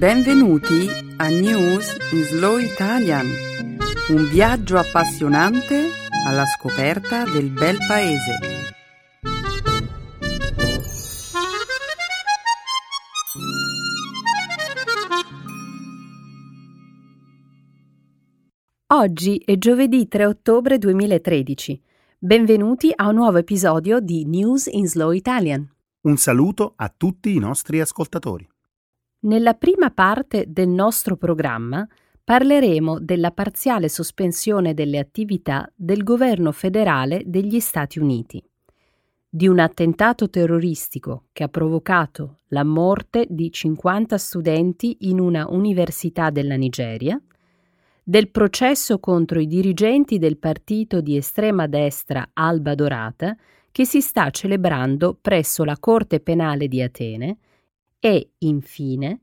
Benvenuti a News in Slow Italian, un viaggio appassionante alla scoperta del bel paese. Oggi è giovedì 3 ottobre 2013. Benvenuti a un nuovo episodio di News in Slow Italian. Un saluto a tutti i nostri ascoltatori. Nella prima parte del nostro programma parleremo della parziale sospensione delle attività del governo federale degli Stati Uniti, di un attentato terroristico che ha provocato la morte di 50 studenti in una università della Nigeria, del processo contro i dirigenti del partito di estrema destra Alba Dorata che si sta celebrando presso la Corte Penale di Atene e, infine,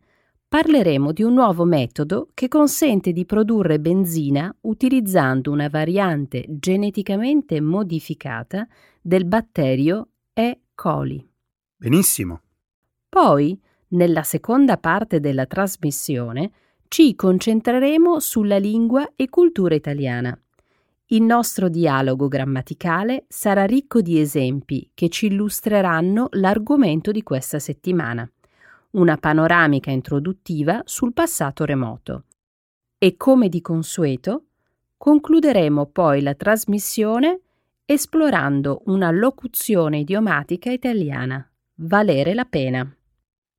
parleremo di un nuovo metodo che consente di produrre benzina utilizzando una variante geneticamente modificata del batterio E. coli. Benissimo. Poi, nella seconda parte della trasmissione, ci concentreremo sulla lingua e cultura italiana. Il nostro dialogo grammaticale sarà ricco di esempi che ci illustreranno l'argomento di questa settimana, una panoramica introduttiva sul passato remoto. E come di consueto, concluderemo poi la trasmissione esplorando una locuzione idiomatica italiana, valere la pena.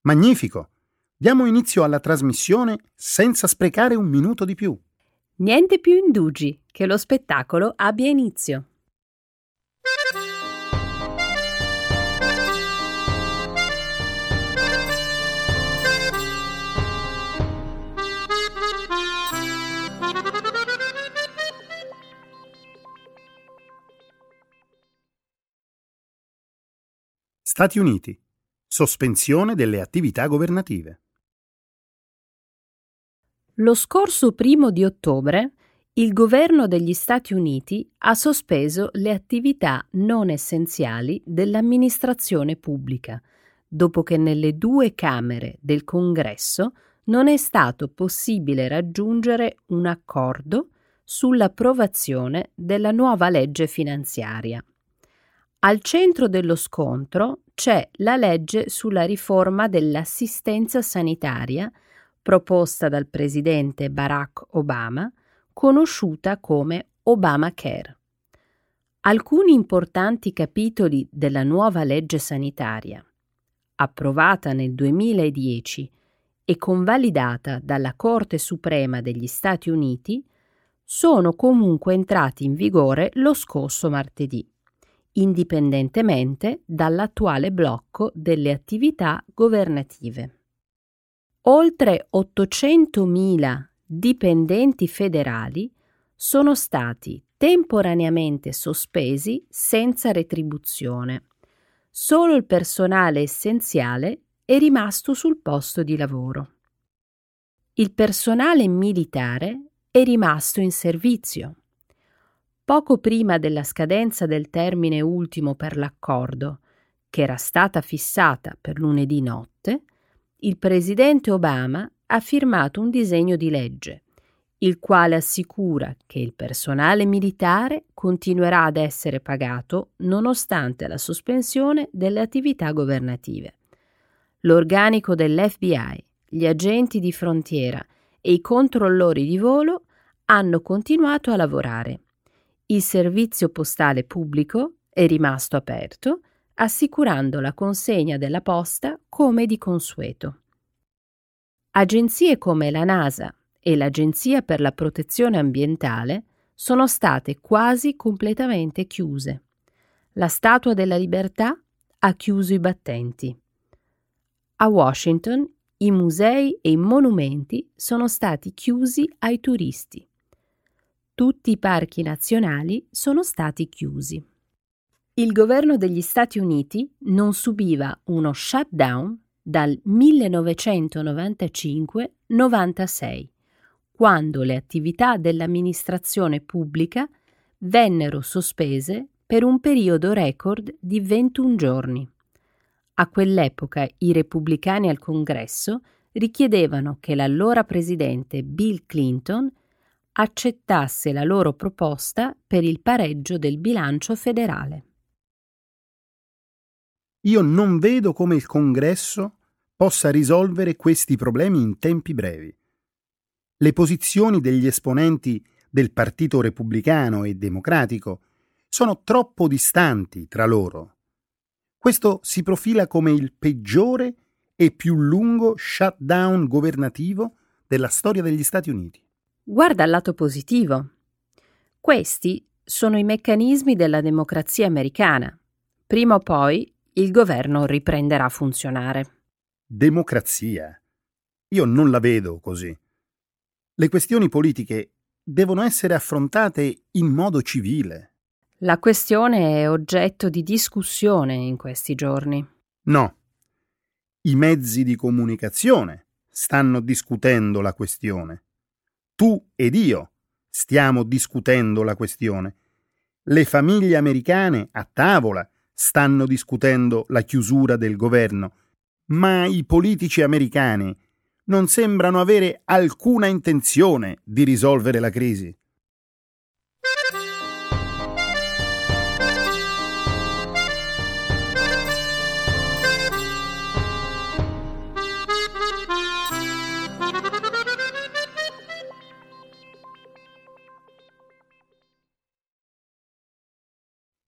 Magnifico! Diamo inizio alla trasmissione senza sprecare un minuto di più. Niente più indugi, che lo spettacolo abbia inizio. Stati Uniti. Sospensione delle attività governative. Lo scorso 1° di ottobre, il governo degli Stati Uniti ha sospeso le attività non essenziali dell'amministrazione pubblica, dopo che nelle due camere del Congresso non è stato possibile raggiungere un accordo sull'approvazione della nuova legge finanziaria. Al centro dello scontro c'è la legge sulla riforma dell'assistenza sanitaria proposta dal presidente Barack Obama, conosciuta come Obamacare. Alcuni importanti capitoli della nuova legge sanitaria, approvata nel 2010 e convalidata dalla Corte Suprema degli Stati Uniti, sono comunque entrati in vigore lo scorso martedì, indipendentemente dall'attuale blocco delle attività governative. Oltre 800.000 dipendenti federali sono stati temporaneamente sospesi senza retribuzione. Solo il personale essenziale è rimasto sul posto di lavoro. Il personale militare è rimasto in servizio. Poco prima della scadenza del termine ultimo per l'accordo, che era stata fissata per lunedì notte, il presidente Obama ha firmato un disegno di legge, il quale assicura che il personale militare continuerà ad essere pagato nonostante la sospensione delle attività governative. L'organico dell'FBI, gli agenti di frontiera e i controllori di volo hanno continuato a lavorare. Il servizio postale pubblico è rimasto aperto, assicurando la consegna della posta come di consueto. Agenzie come la NASA e l'Agenzia per la protezione ambientale sono state quasi completamente chiuse. La Statua della Libertà ha chiuso i battenti. A Washington i musei e i monumenti sono stati chiusi ai turisti. Tutti i parchi nazionali sono stati chiusi. Il governo degli Stati Uniti non subiva uno shutdown dal 1995-96, quando le attività dell'amministrazione pubblica vennero sospese per un periodo record di 21 giorni. A quell'epoca i repubblicani al Congresso richiedevano che l'allora presidente Bill Clinton accettasse la loro proposta per il pareggio del bilancio federale. Io non vedo come il Congresso possa risolvere questi problemi in tempi brevi. Le posizioni degli esponenti del Partito Repubblicano e Democratico sono troppo distanti tra loro. Questo si profila come il peggiore e più lungo shutdown governativo della storia degli Stati Uniti. Guarda al lato positivo. Questi sono i meccanismi della democrazia americana. Prima o poi il governo riprenderà a funzionare. Democrazia? Io non la vedo così. Le questioni politiche devono essere affrontate in modo civile. La questione è oggetto di discussione in questi giorni. No. I mezzi di comunicazione stanno discutendo la questione. Tu ed io stiamo discutendo la questione. Le famiglie americane a tavola stanno discutendo la chiusura del governo, ma i politici americani non sembrano avere alcuna intenzione di risolvere la crisi.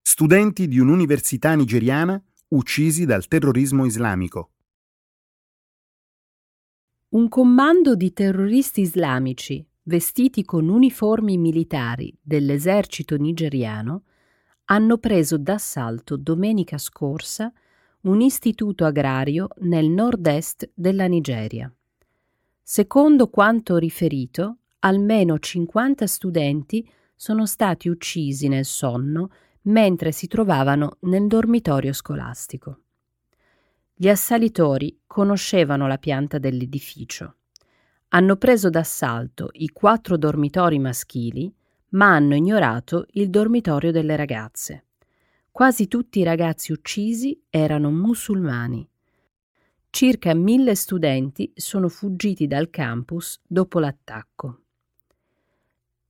Studenti di un'università nigeriana uccisi dal terrorismo islamico. Un commando di terroristi islamici vestiti con uniformi militari dell'esercito nigeriano hanno preso d'assalto domenica scorsa un istituto agrario nel nord-est della Nigeria. Secondo quanto riferito, almeno 50 studenti sono stati uccisi nel sonno mentre si trovavano nel dormitorio scolastico. Gli assalitori conoscevano la pianta dell'edificio. Hanno preso d'assalto i 4 dormitori maschili, ma hanno ignorato il dormitorio delle ragazze. Quasi tutti i ragazzi uccisi erano musulmani. Circa 1000 studenti sono fuggiti dal campus dopo l'attacco.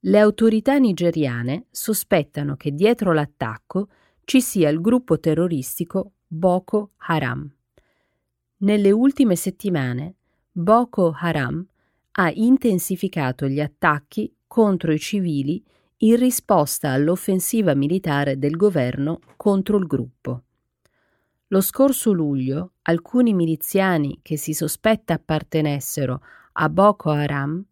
Le autorità nigeriane sospettano che dietro l'attacco ci sia il gruppo terroristico Boko Haram. Nelle ultime settimane Boko Haram ha intensificato gli attacchi contro i civili in risposta all'offensiva militare del governo contro il gruppo. Lo scorso luglio alcuni miliziani che si sospetta appartenessero a Boko Haram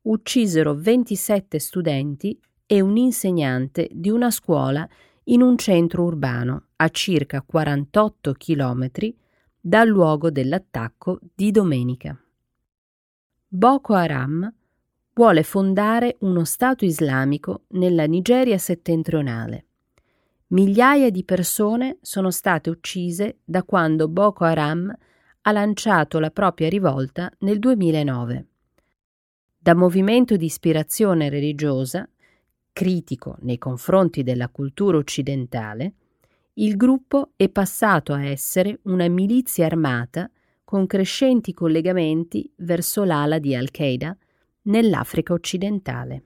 uccisero 27 studenti e un insegnante di una scuola in un centro urbano a circa 48 chilometri dal luogo dell'attacco di domenica. Boko Haram vuole fondare uno Stato islamico nella Nigeria settentrionale. Migliaia di persone sono state uccise da quando Boko Haram ha lanciato la propria rivolta nel 2009. Da movimento di ispirazione religiosa, critico nei confronti della cultura occidentale, il gruppo è passato a essere una milizia armata con crescenti collegamenti verso l'ala di Al-Qaeda nell'Africa occidentale.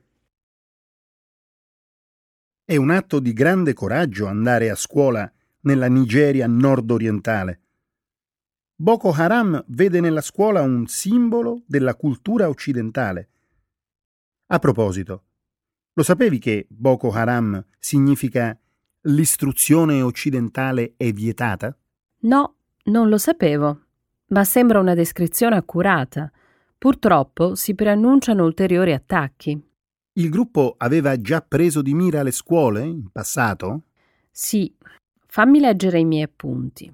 È un atto di grande coraggio andare a scuola nella Nigeria nord-orientale. Boko Haram vede nella scuola un simbolo della cultura occidentale. A proposito, lo sapevi che Boko Haram significa l'istruzione occidentale è vietata? No, non lo sapevo, ma sembra una descrizione accurata. Purtroppo si preannunciano ulteriori attacchi. Il gruppo aveva già preso di mira le scuole in passato? Sì, fammi leggere i miei appunti.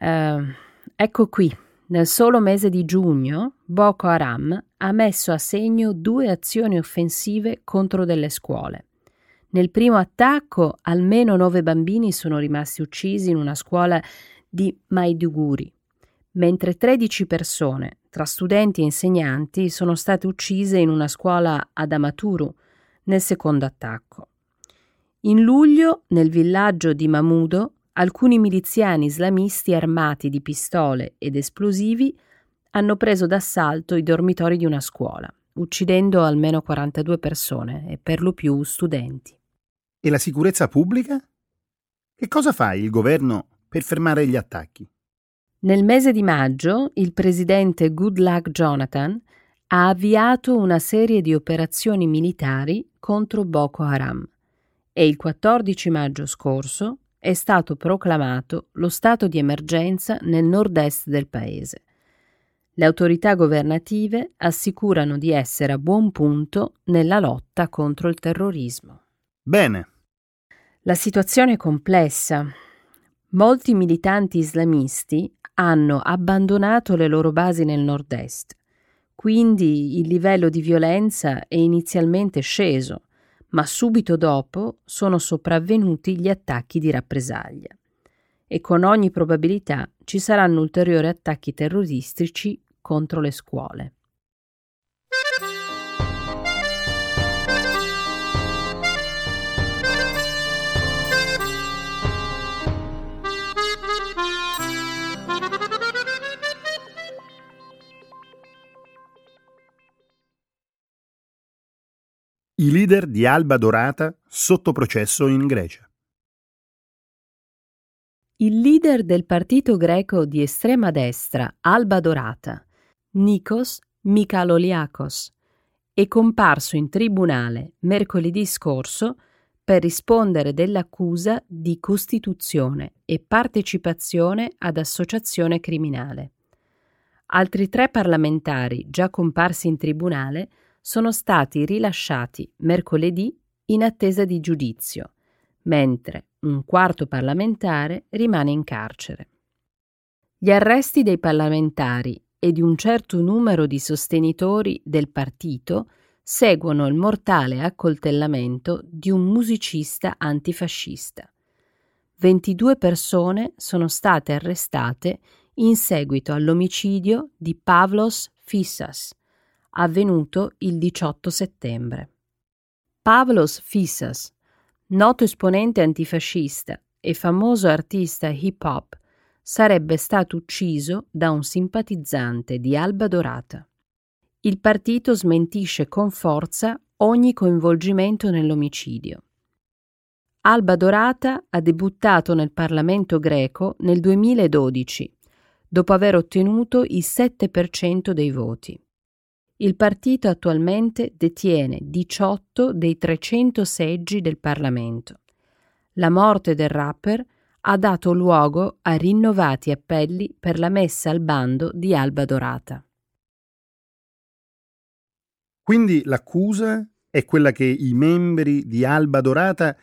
Ecco qui, nel solo mese di giugno Boko Haram ha messo a segno 2 azioni offensive contro delle scuole. Nel primo attacco almeno 9 bambini sono rimasti uccisi in una scuola di Maiduguri, mentre 13 persone, tra studenti e insegnanti, sono state uccise in una scuola ad Amaturu nel secondo attacco. In luglio, nel villaggio di Mamudo, alcuni miliziani islamisti armati di pistole ed esplosivi hanno preso d'assalto i dormitori di una scuola, uccidendo almeno 42 persone e per lo più studenti. E la sicurezza pubblica? Che cosa fa il governo per fermare gli attacchi? Nel mese di maggio il presidente Goodluck Jonathan ha avviato una serie di operazioni militari contro Boko Haram e il 14 maggio scorso è stato proclamato lo stato di emergenza nel nord-est del paese. Le autorità governative assicurano di essere a buon punto nella lotta contro il terrorismo. Bene. La situazione è complessa. Molti militanti islamisti hanno abbandonato le loro basi nel nord-est, quindi il livello di violenza è inizialmente sceso, ma subito dopo sono sopravvenuti gli attacchi di rappresaglia e con ogni probabilità ci saranno ulteriori attacchi terroristici contro le scuole. I leader di Alba Dorata sotto processo in Grecia. Il leader del partito greco di estrema destra, Alba Dorata, Nikos Michaloliakos, è comparso in tribunale mercoledì scorso per rispondere dell'accusa di costituzione e partecipazione ad associazione criminale. Altri 3 parlamentari già comparsi in tribunale sono stati rilasciati mercoledì in attesa di giudizio, mentre un 4º parlamentare rimane in carcere. Gli arresti dei parlamentari e di un certo numero di sostenitori del partito seguono il mortale accoltellamento di un musicista antifascista. 22 persone sono state arrestate in seguito all'omicidio di Pavlos Fissas, avvenuto il 18 settembre. Pavlos Fissas, noto esponente antifascista e famoso artista hip hop, sarebbe stato ucciso da un simpatizzante di Alba Dorata. Il partito smentisce con forza ogni coinvolgimento nell'omicidio. Alba Dorata ha debuttato nel Parlamento greco nel 2012, dopo aver ottenuto il 7% dei voti. Il partito attualmente detiene 18 dei 300 seggi del Parlamento. La morte del rapper ha dato luogo a rinnovati appelli per la messa al bando di Alba Dorata. Quindi l'accusa è quella che i membri di Alba Dorata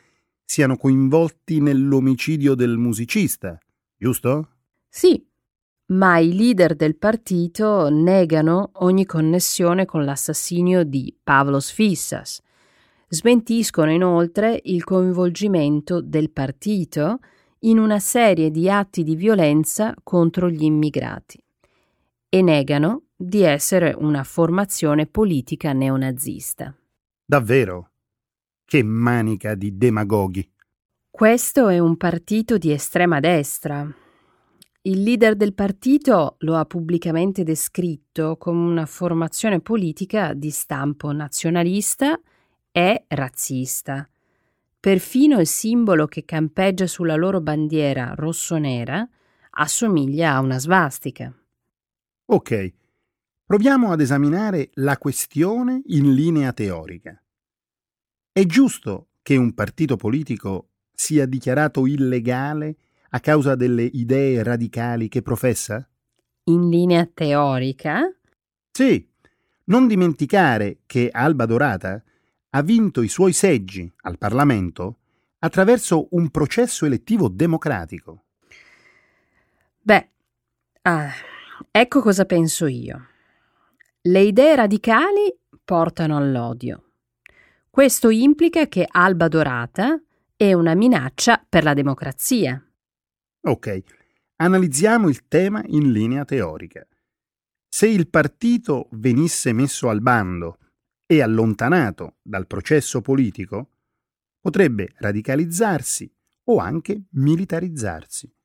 siano coinvolti nell'omicidio del musicista, giusto? Sì. Ma i leader del partito negano ogni connessione con l'assassinio di Pavlos Fissas. Smentiscono inoltre il coinvolgimento del partito in una serie di atti di violenza contro gli immigrati e negano di essere una formazione politica neonazista. Davvero? Che manica di demagoghi! Questo è un partito di estrema destra. Il leader del partito lo ha pubblicamente descritto come una formazione politica di stampo nazionalista e razzista. Perfino il simbolo che campeggia sulla loro bandiera rosso-nera assomiglia a una svastica. Ok, proviamo ad esaminare la questione in linea teorica. È giusto che un partito politico sia dichiarato illegale a causa delle idee radicali che professa? In linea teorica? Sì. Non dimenticare che Alba Dorata ha vinto i suoi seggi al Parlamento attraverso un processo elettivo democratico. Beh, ecco cosa penso io. Le idee radicali portano all'odio. Questo implica che Alba Dorata è una minaccia per la democrazia. Ok, analizziamo il tema in linea teorica. Se il partito venisse messo al bando e allontanato dal processo politico, potrebbe radicalizzarsi o anche militarizzarsi.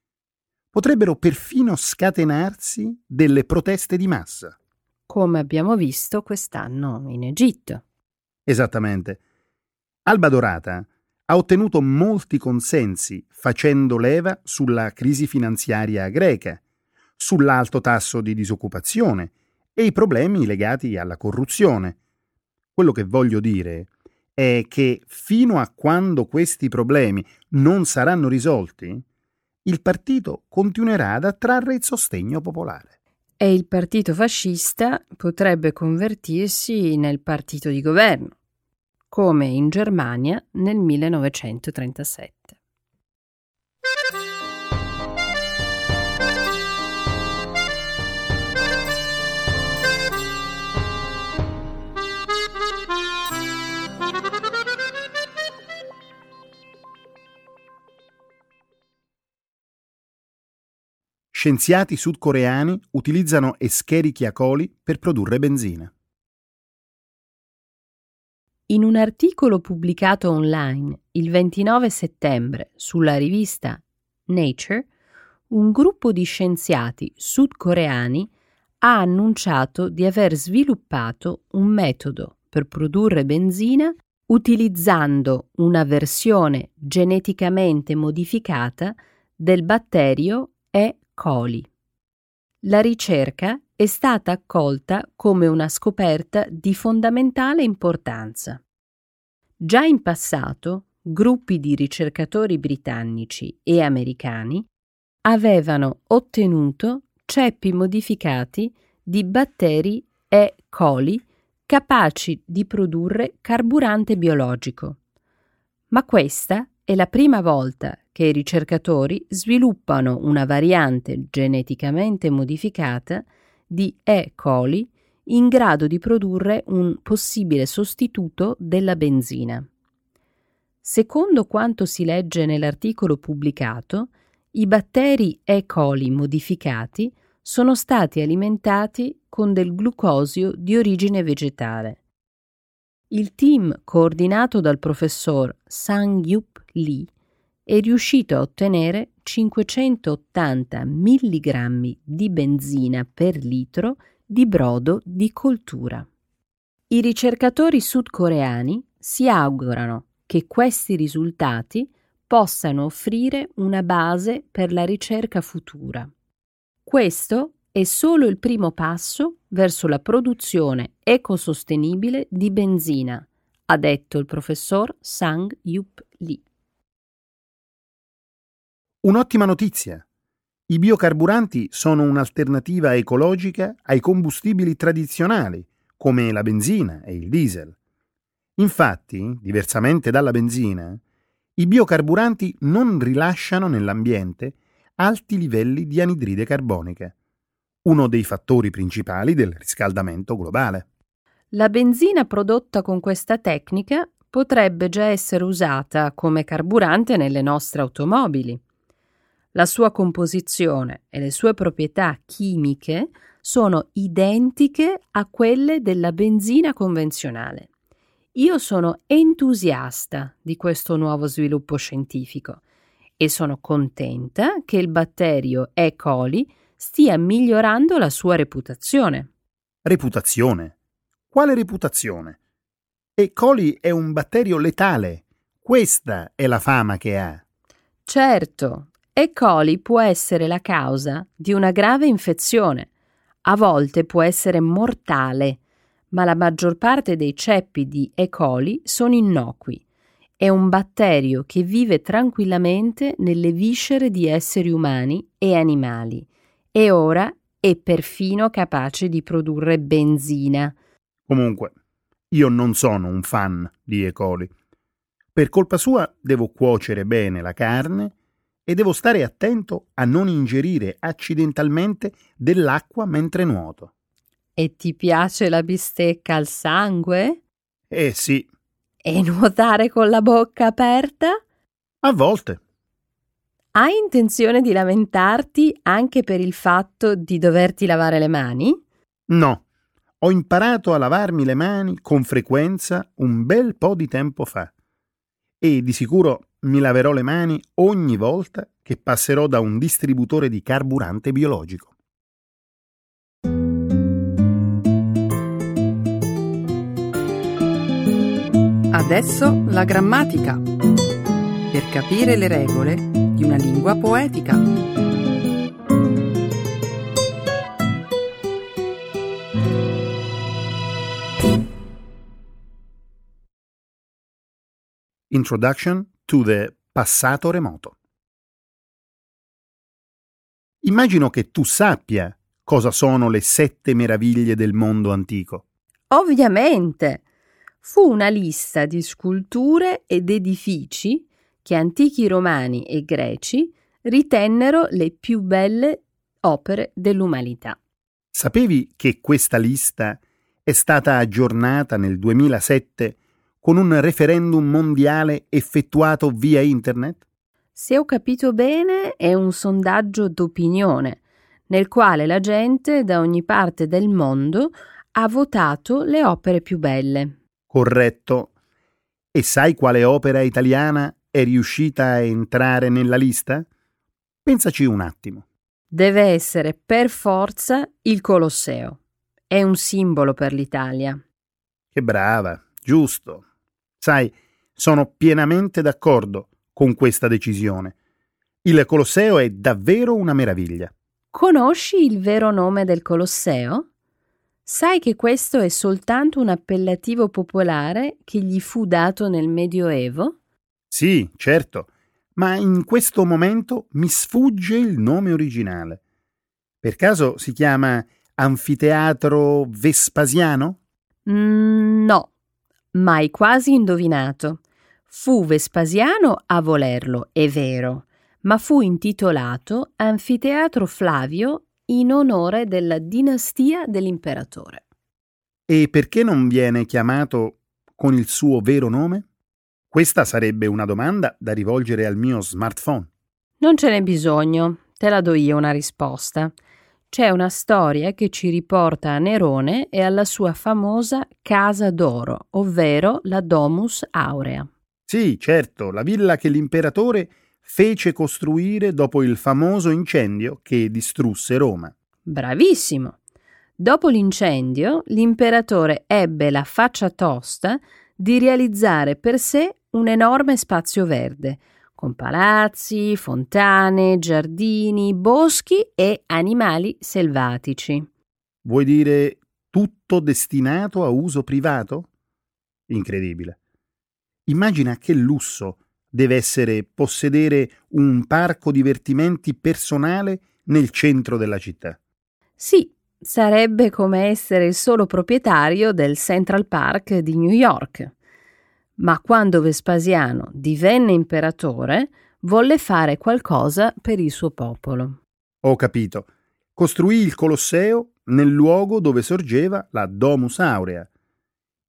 potrebbero perfino scatenarsi delle proteste di massa. Come abbiamo visto quest'anno in Egitto. Esattamente. Alba Dorata ha ottenuto molti consensi facendo leva sulla crisi finanziaria greca, sull'alto tasso di disoccupazione e i problemi legati alla corruzione. Quello che voglio dire è che fino a quando questi problemi non saranno risolti, il partito continuerà ad attrarre il sostegno popolare. E il partito fascista potrebbe convertirsi nel partito di governo, come in Germania nel 1937. Scienziati sudcoreani utilizzano Escherichia coli per produrre benzina. In un articolo pubblicato online il 29 settembre sulla rivista Nature, un gruppo di scienziati sudcoreani ha annunciato di aver sviluppato un metodo per produrre benzina utilizzando una versione geneticamente modificata del batterio E. coli. La ricerca è stata accolta come una scoperta di fondamentale importanza. Già in passato, gruppi di ricercatori britannici e americani avevano ottenuto ceppi modificati di batteri E. coli capaci di produrre carburante biologico. Ma questa è la prima volta che i ricercatori sviluppano una variante geneticamente modificata di E. coli in grado di produrre un possibile sostituto della benzina. Secondo quanto si legge nell'articolo pubblicato, i batteri E. coli modificati sono stati alimentati con del glucosio di origine vegetale. Il team coordinato dal professor Sang-Yup Lee è riuscito a ottenere 580 mg di benzina per litro di brodo di coltura. I ricercatori sudcoreani si augurano che questi risultati possano offrire una base per la ricerca futura. Questo è solo il primo passo verso la produzione ecosostenibile di benzina, ha detto il professor Sang-Yup Lee. Un'ottima notizia! I biocarburanti sono un'alternativa ecologica ai combustibili tradizionali, come la benzina e il diesel. Infatti, diversamente dalla benzina, i biocarburanti non rilasciano nell'ambiente alti livelli di anidride carbonica, uno dei fattori principali del riscaldamento globale. La benzina prodotta con questa tecnica potrebbe già essere usata come carburante nelle nostre automobili. La sua composizione e le sue proprietà chimiche sono identiche a quelle della benzina convenzionale. Io sono entusiasta di questo nuovo sviluppo scientifico e sono contenta che il batterio E. coli stia migliorando la sua reputazione. Reputazione? Quale reputazione? E. coli è un batterio letale. Questa è la fama che ha. Certo. E. coli può essere la causa di una grave infezione, a volte può essere mortale, ma la maggior parte dei ceppi di E. coli sono innocui. È un batterio che vive tranquillamente nelle viscere di esseri umani e animali e ora è perfino capace di produrre benzina. Comunque, io non sono un fan di E. coli. Per colpa sua devo cuocere bene la carne e devo stare attento a non ingerire accidentalmente dell'acqua mentre nuoto. E ti piace la bistecca al sangue? Eh sì. E nuotare con la bocca aperta? A volte. Hai intenzione di lamentarti anche per il fatto di doverti lavare le mani? No. Ho imparato a lavarmi le mani con frequenza un bel po' di tempo fa. E di sicuro mi laverò le mani ogni volta che passerò da un distributore di carburante biologico. Adesso la grammatica, per capire le regole di una lingua poetica. Introduction to the passato remoto. Immagino che tu sappia cosa sono le 7 meraviglie del mondo antico. Ovviamente! Fu una lista di sculture ed edifici che antichi romani e greci ritennero le più belle opere dell'umanità. Sapevi che questa lista è stata aggiornata nel 2007 con un referendum mondiale effettuato via internet? Se ho capito bene, è un sondaggio d'opinione nel quale la gente da ogni parte del mondo ha votato le opere più belle. Corretto. E sai quale opera italiana è riuscita a entrare nella lista? Pensaci un attimo. Deve essere per forza il Colosseo. È un simbolo per l'Italia. Che brava, giusto. Sai, sono pienamente d'accordo con questa decisione. Il Colosseo è davvero una meraviglia. Conosci il vero nome del Colosseo? Sai che questo è soltanto un appellativo popolare che gli fu dato nel Medioevo? Sì, certo, ma in questo momento mi sfugge il nome originale. Per caso si chiama Anfiteatro Vespasiano? No, ma hai quasi indovinato. Fu Vespasiano a volerlo, è vero, ma fu intitolato Anfiteatro Flavio in onore della dinastia dell'imperatore. E perché non viene chiamato con il suo vero nome? Questa sarebbe una domanda da rivolgere al mio smartphone. Non ce n'è bisogno, te la do io una risposta. C'è una storia che ci riporta a Nerone e alla sua famosa Casa d'Oro, ovvero la Domus Aurea. Sì, certo, la villa che l'imperatore fece costruire dopo il famoso incendio che distrusse Roma. Bravissimo! Dopo l'incendio, l'imperatore ebbe la faccia tosta di realizzare per sé un enorme spazio verde, con palazzi, fontane, giardini, boschi e animali selvatici. Vuoi dire tutto destinato a uso privato? Incredibile! Immagina che lusso deve essere possedere un parco divertimenti personale nel centro della città. Sì, sarebbe come essere il solo proprietario del Central Park di New York. Ma quando Vespasiano divenne imperatore, volle fare qualcosa per il suo popolo. Ho capito. Costruì il Colosseo nel luogo dove sorgeva la Domus Aurea.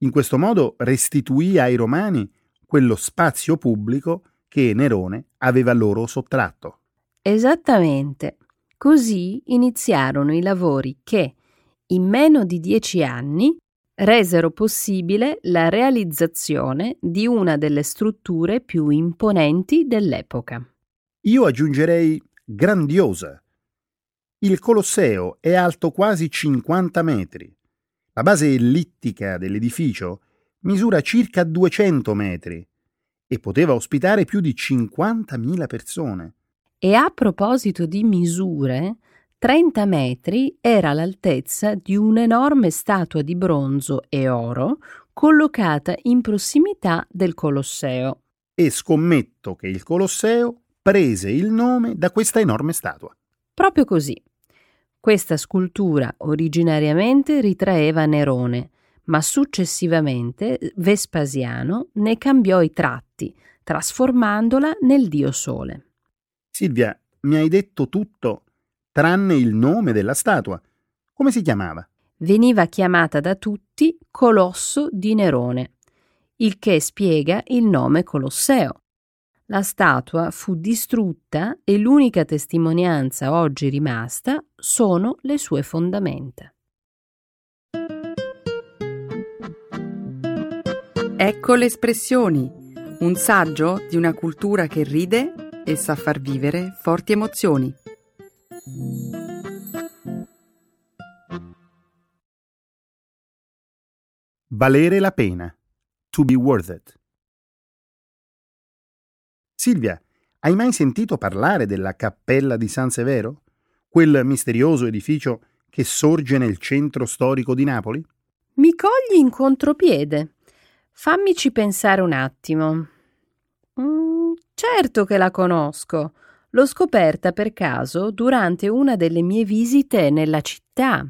In questo modo restituì ai Romani quello spazio pubblico che Nerone aveva loro sottratto. Esattamente. Così iniziarono i lavori che, in meno di 10 anni, resero possibile la realizzazione di una delle strutture più imponenti dell'epoca. Io aggiungerei grandiosa. Il Colosseo è alto quasi 50 metri. La base ellittica dell'edificio misura circa 200 metri e poteva ospitare più di 50.000 persone. E a proposito di misure, 30 metri era l'altezza di un'enorme statua di bronzo e oro collocata in prossimità del Colosseo. E scommetto che il Colosseo prese il nome da questa enorme statua. Proprio così. Questa scultura originariamente ritraeva Nerone, ma successivamente Vespasiano ne cambiò i tratti, trasformandola nel dio Sole. Silvia, mi hai detto tutto, tranne il nome della statua. Come si chiamava? Veniva chiamata da tutti Colosso di Nerone, il che spiega il nome Colosseo. La statua fu distrutta e l'unica testimonianza oggi rimasta sono le sue fondamenta. Ecco le espressioni, un saggio di una cultura che ride e sa far vivere forti emozioni. Valere la pena. To be worth it. Silvia, hai mai sentito parlare della Cappella di San Severo? Quel misterioso edificio che sorge nel centro storico di Napoli? Mi cogli in contropiede. Fammici pensare un attimo. Certo che la conosco. L'ho scoperta per caso durante una delle mie visite nella città.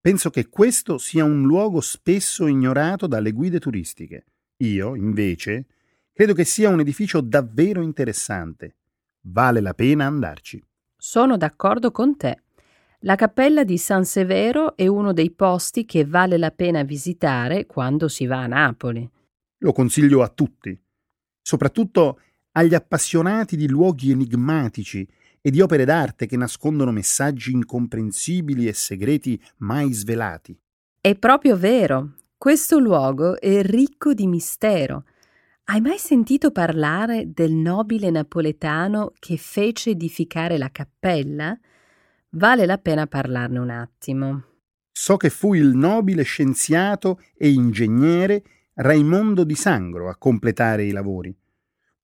Penso che questo sia un luogo spesso ignorato dalle guide turistiche. Io, invece, credo che sia un edificio davvero interessante. Vale la pena andarci. Sono d'accordo con te. La Cappella di San Severo è uno dei posti che vale la pena visitare quando si va a Napoli. Lo consiglio a tutti, soprattutto agli appassionati di luoghi enigmatici e di opere d'arte che nascondono messaggi incomprensibili e segreti mai svelati. È proprio vero, questo luogo è ricco di mistero. Hai mai sentito parlare del nobile napoletano che fece edificare la cappella? Vale la pena parlarne un attimo. So che fu il nobile scienziato e ingegnere Raimondo Di Sangro a completare i lavori.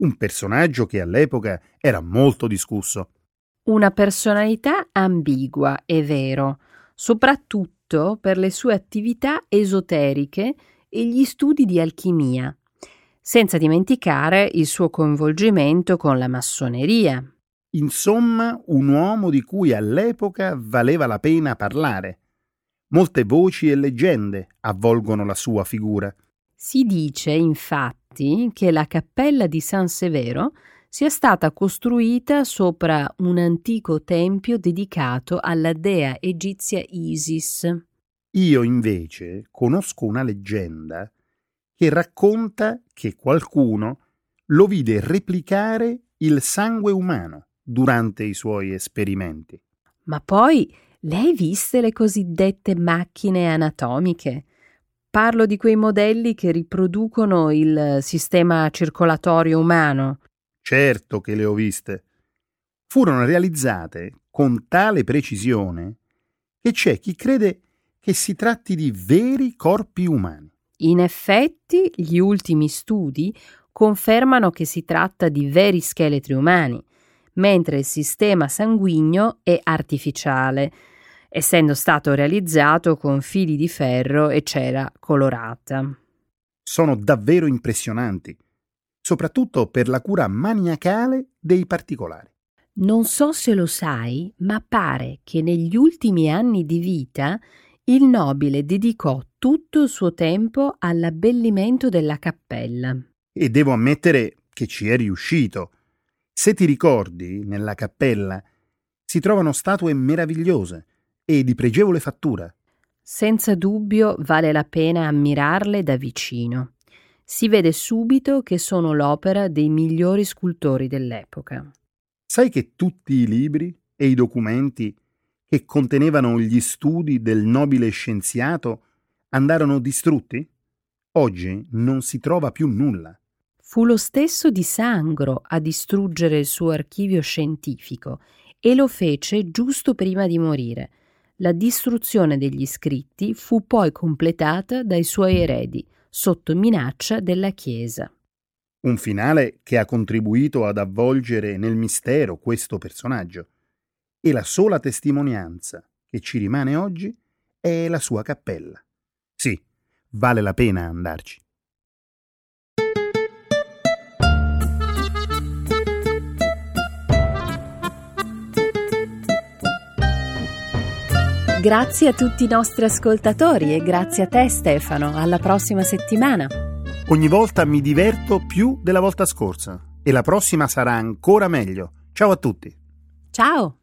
Un personaggio che all'epoca era molto discusso. Una personalità ambigua, è vero, soprattutto per le sue attività esoteriche e gli studi di alchimia, senza dimenticare il suo coinvolgimento con la massoneria. Insomma, un uomo di cui all'epoca valeva la pena parlare. Molte voci e leggende avvolgono la sua figura. Si dice, infatti, che la Cappella di San Severo sia stata costruita sopra un antico tempio dedicato alla dea egizia Isis. Io invece conosco una leggenda che racconta che qualcuno lo vide replicare il sangue umano durante i suoi esperimenti. Ma poi le hai viste le cosiddette macchine anatomiche? Parlo di quei modelli che riproducono il sistema circolatorio umano. Certo che le ho viste. Furono realizzate con tale precisione che c'è chi crede che si tratti di veri corpi umani. In effetti, gli ultimi studi confermano che si tratta di veri scheletri umani, mentre il sistema sanguigno è artificiale, essendo stato realizzato con fili di ferro e cera colorata. Sono davvero impressionanti, soprattutto per la cura maniacale dei particolari. Non so se lo sai, ma pare che negli ultimi anni di vita il nobile dedicò tutto il suo tempo all'abbellimento della cappella. E devo ammettere che ci è riuscito. Se ti ricordi, nella cappella si trovano statue meravigliose e di pregevole fattura. Senza dubbio vale la pena ammirarle da vicino. Si vede subito che sono l'opera dei migliori scultori dell'epoca. Sai che tutti i libri e i documenti che contenevano gli studi del nobile scienziato andarono distrutti? Oggi non si trova più nulla. Fu lo stesso Di Sangro a distruggere il suo archivio scientifico e lo fece giusto prima di morire. La distruzione degli scritti fu poi completata dai suoi eredi, sotto minaccia della Chiesa. Un finale che ha contribuito ad avvolgere nel mistero questo personaggio. E la sola testimonianza che ci rimane oggi è la sua cappella. Sì, vale la pena andarci. Grazie a tutti i nostri ascoltatori e grazie a te, Stefano. Alla prossima settimana. Ogni volta mi diverto più della volta scorsa e la prossima sarà ancora meglio. Ciao a tutti. Ciao.